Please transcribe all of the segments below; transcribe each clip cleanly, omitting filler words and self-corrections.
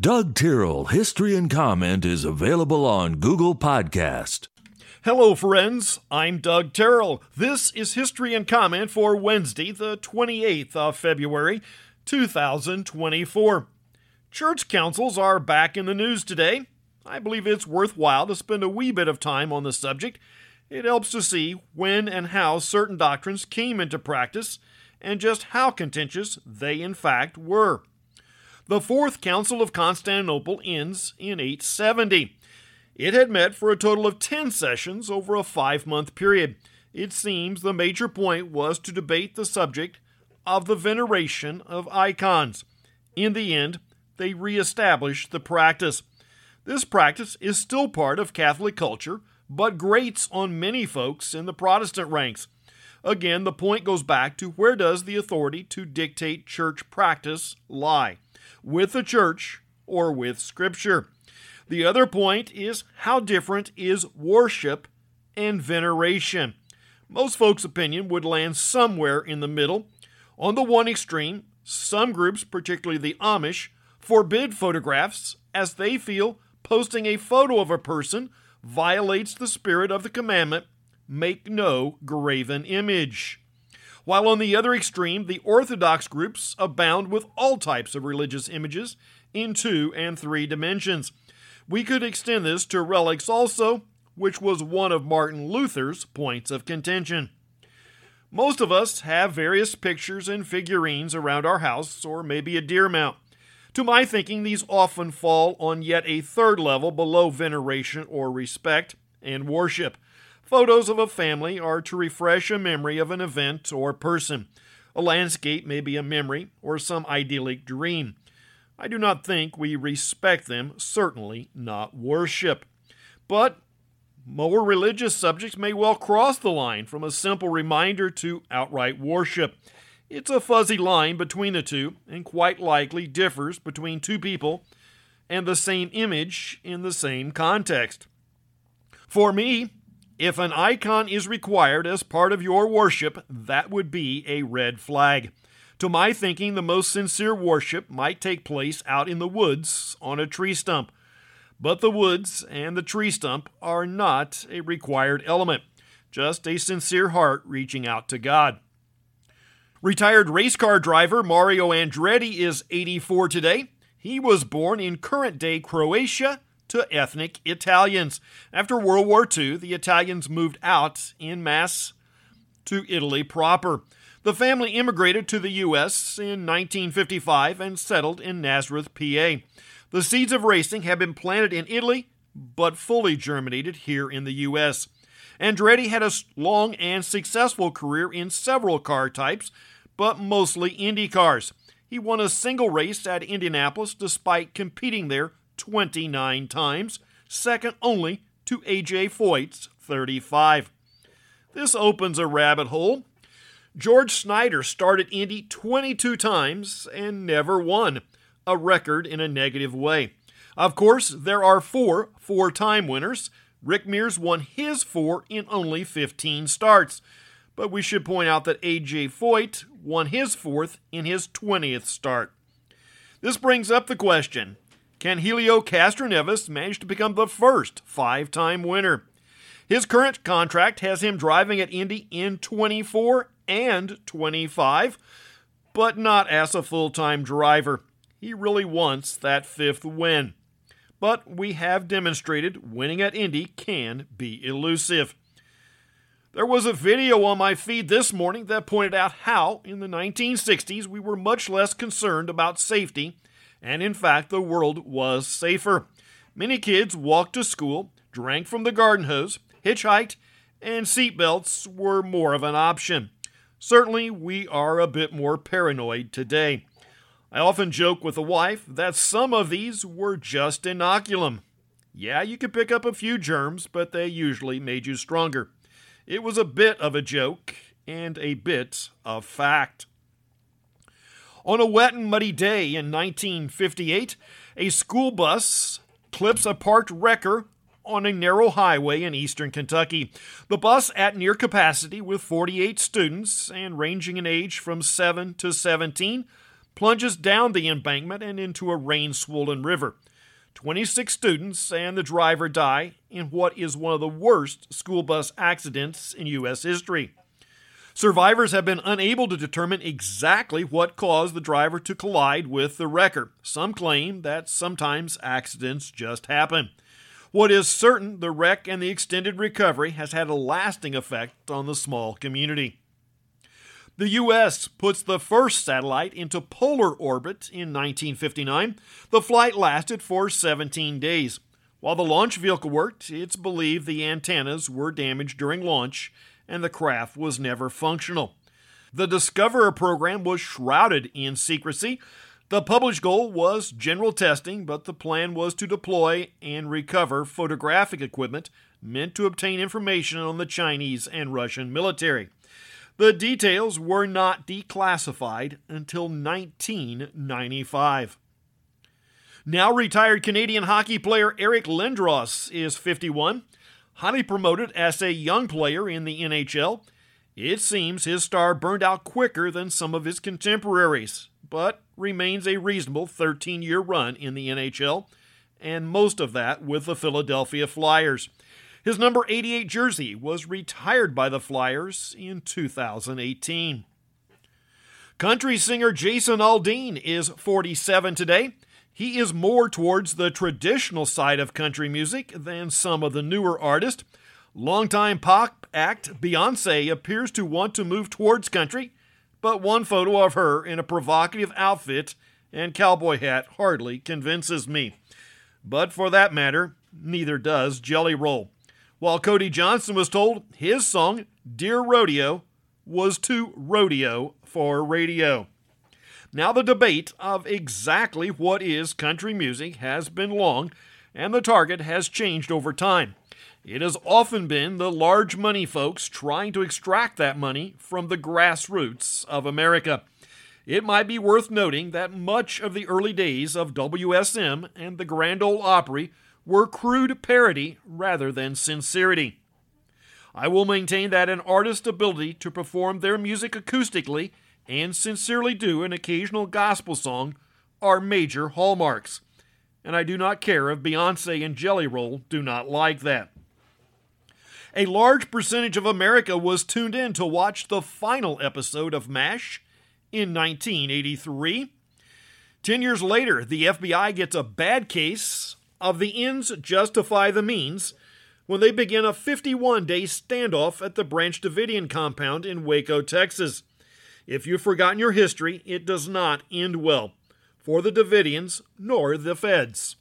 Doug Terrell, History and Comment is available on Google Podcast. Hello, friends. I'm Doug Terrell. This is History and Comment for Wednesday, the 28th of February, 2024. Church councils are back in the news today. I believe it's worthwhile to spend a wee bit of time on the subject. It helps to see when and how certain doctrines came into practice and just how contentious they in fact were. The Fourth Council of Constantinople ends in 870. It had met for a total of 10 sessions over a 5-month period. It seems the major point was to debate the subject of the veneration of icons. In the end, they reestablished the practice. This practice is still part of Catholic culture, but grates on many folks in the Protestant ranks. Again, the point goes back to where does the authority to dictate church practice lie? With the church or with Scripture. The other point is how different is worship and veneration. Most folks' opinion would land somewhere in the middle. On the one extreme, some groups, particularly the Amish, forbid photographs as they feel posting a photo of a person violates the spirit of the commandment, make no graven image. While on the other extreme, the Orthodox groups abound with all types of religious images in 2 and 3 dimensions. We could extend this to relics also, which was one of Martin Luther's points of contention. Most of us have various pictures and figurines around our house or maybe a deer mount. To my thinking, these often fall on yet a third level below veneration or respect and worship. Photos of a family are to refresh a memory of an event or person. A landscape may be a memory or some idyllic dream. I do not think we respect them, certainly not worship. But more religious subjects may well cross the line from a simple reminder to outright worship. It's a fuzzy line between the two and quite likely differs between two people and the same image in the same context. For me, if an icon is required as part of your worship, that would be a red flag. To my thinking, the most sincere worship might take place out in the woods on a tree stump. But the woods and the tree stump are not a required element, just a sincere heart reaching out to God. Retired race car driver Mario Andretti is 84 today. He was born in current-day Croatia to ethnic Italians. After World War II, the Italians moved out en masse to Italy proper. The family immigrated to the U.S. in 1955 and settled in Nazareth, PA. The seeds of racing have been planted in Italy, but fully germinated here in the U.S. Andretti had a long and successful career in several car types, but mostly Indy cars. He won a single race at Indianapolis despite competing there 29 times, second only to A.J. Foyt's 35. This opens a rabbit hole. George Snyder started Indy 22 times and never won, a record in a negative way. Of course, there are 4 four-time winners. Rick Mears won his 4 in only 15 starts. But we should point out that A.J. Foyt won his 4th in his 20th start. This brings up the question, can Helio Castroneves manage to become the first 5-time winner? His current contract has him driving at Indy in 24 and 25, but not as a full-time driver. He really wants that 5th win. But we have demonstrated winning at Indy can be elusive. There was a video on my feed this morning that pointed out how, in the 1960s, we were much less concerned about safety. And in fact, the world was safer. Many kids walked to school, drank from the garden hose, hitchhiked, and seatbelts were more of an option. Certainly, we are a bit more paranoid today. I often joke with the wife that some of these were just inoculum. Yeah, you could pick up a few germs, but they usually made you stronger. It was a bit of a joke and a bit of fact. On a wet and muddy day in 1958, a school bus clips a parked wrecker on a narrow highway in eastern Kentucky. The bus at near capacity with 48 students and ranging in age from 7 to 17 plunges down the embankment and into a rain-swollen river. 26 students and the driver die in what is one of the worst school bus accidents in U.S. history. Survivors have been unable to determine exactly what caused the driver to collide with the wrecker. Some claim that sometimes accidents just happen. What is certain, the wreck and the extended recovery has had a lasting effect on the small community. The U.S. puts the first satellite into polar orbit in 1959. The flight lasted for 17 days. While the launch vehicle worked, it's believed the antennas were damaged during launch and the craft was never functional. The Discoverer program was shrouded in secrecy. The published goal was general testing, but the plan was to deploy and recover photographic equipment meant to obtain information on the Chinese and Russian military. The details were not declassified until 1995. Now retired Canadian hockey player Eric Lindros is 51. Highly promoted as a young player in the NHL, it seems his star burned out quicker than some of his contemporaries, but remains a reasonable 13-year run in the NHL, and most of that with the Philadelphia Flyers. His number 88 jersey was retired by the Flyers in 2018. Country singer Jason Aldean is 47 today. He is more towards the traditional side of country music than some of the newer artists. Longtime pop act Beyoncé appears to want to move towards country, but one photo of her in a provocative outfit and cowboy hat hardly convinces me. But for that matter, neither does Jelly Roll. While Cody Johnson was told his song, Dear Rodeo, was too rodeo for radio. Now the debate of exactly what is country music has been long, and the target has changed over time. It has often been the large money folks trying to extract that money from the grassroots of America. It might be worth noting that much of the early days of WSM and the Grand Ole Opry were crude parody rather than sincerity. I will maintain that an artist's ability to perform their music acoustically and sincerely do an occasional gospel song are major hallmarks. And I do not care if Beyoncé and Jelly Roll do not like that. A large percentage of America was tuned in to watch the final episode of MASH in 1983. 10 years later, the FBI gets a bad case of the ends justify the means when they begin a 51-day standoff at the Branch Davidian compound in Waco, Texas. If you've forgotten your history, it does not end well for the Davidians nor the feds.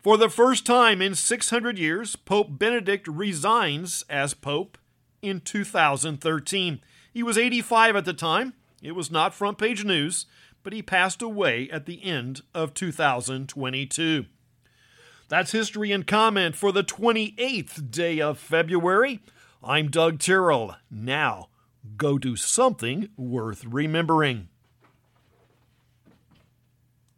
For the first time in 600 years, Pope Benedict resigns as Pope in 2013. He was 85 at the time. It was not front page news, but he passed away at the end of 2022. That's History in Comment for the 28th day of February. I'm Doug Terrell. Now, go do something worth remembering.